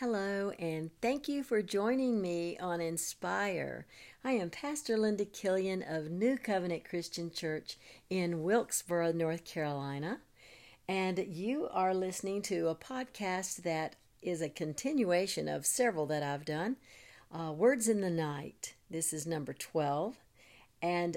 Hello, and thank you for joining me on Inspire. I am Pastor Linda Killian of New Covenant Christian Church in Wilkesboro, North Carolina, and you are listening to a podcast that is a continuation of several that I've done, Words in the Night. This is number 12, and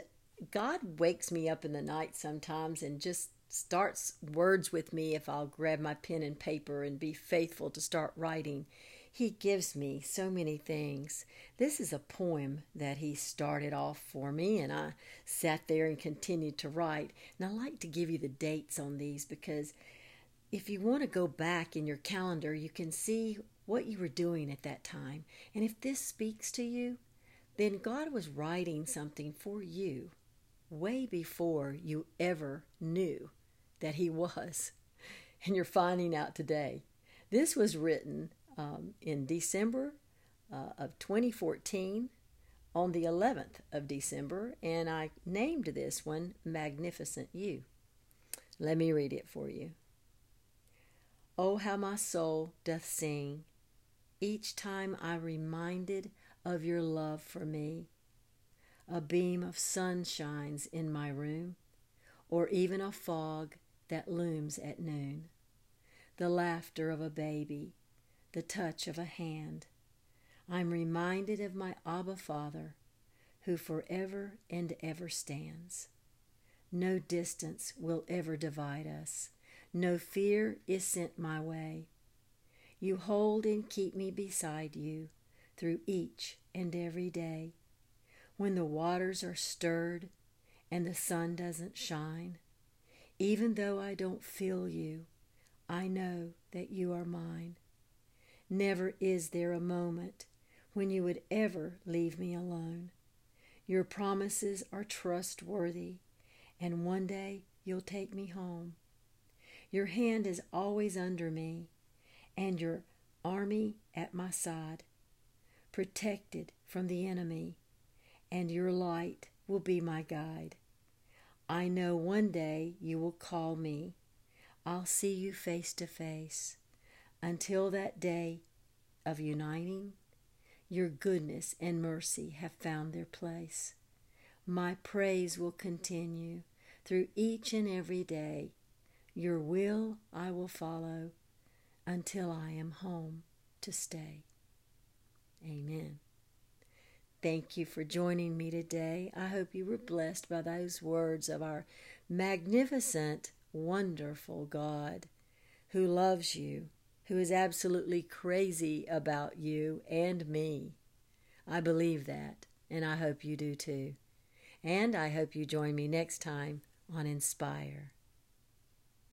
God wakes me up in the night sometimes and just starts words with me if I'll grab my pen and paper and be faithful to start writing. He gives me so many things. This is a poem that he started off for me, and I sat there and continued to write. And I like to give you the dates on these because if you want to go back in your calendar, you can see what you were doing at that time. And if this speaks to you, then God was writing something for you way before you ever knew that he was, and you're finding out today. This was written in December of 2014 on the 11th of December, and I named this one Magnificent You. Let me read it for you. Oh, how my soul doth sing each time I'm reminded of your love for me. A beam of sun shines in my room, or even a fog that looms at noon. The laughter of a baby, the touch of a hand. I'm reminded of my Abba Father, who forever and ever stands. No distance will ever divide us. No fear is sent my way. You hold and keep me beside you through each and every day. When the waters are stirred and the sun doesn't shine, even though I don't feel you, I know that you are mine. Never is there a moment when you would ever leave me alone. Your promises are trustworthy, and one day you'll take me home. Your hand is always under me, and your army at my side, protected from the enemy. And your light will be my guide. I know one day you will call me. I'll see you face to face. Until that day of uniting, your goodness and mercy have found their place. My praise will continue through each and every day. Your will I will follow until I am home to stay. Amen. Thank you for joining me today. I hope you were blessed by those words of our magnificent, wonderful God who loves you, who is absolutely crazy about you and me. I believe that, and I hope you do too. And I hope you join me next time on Inspire.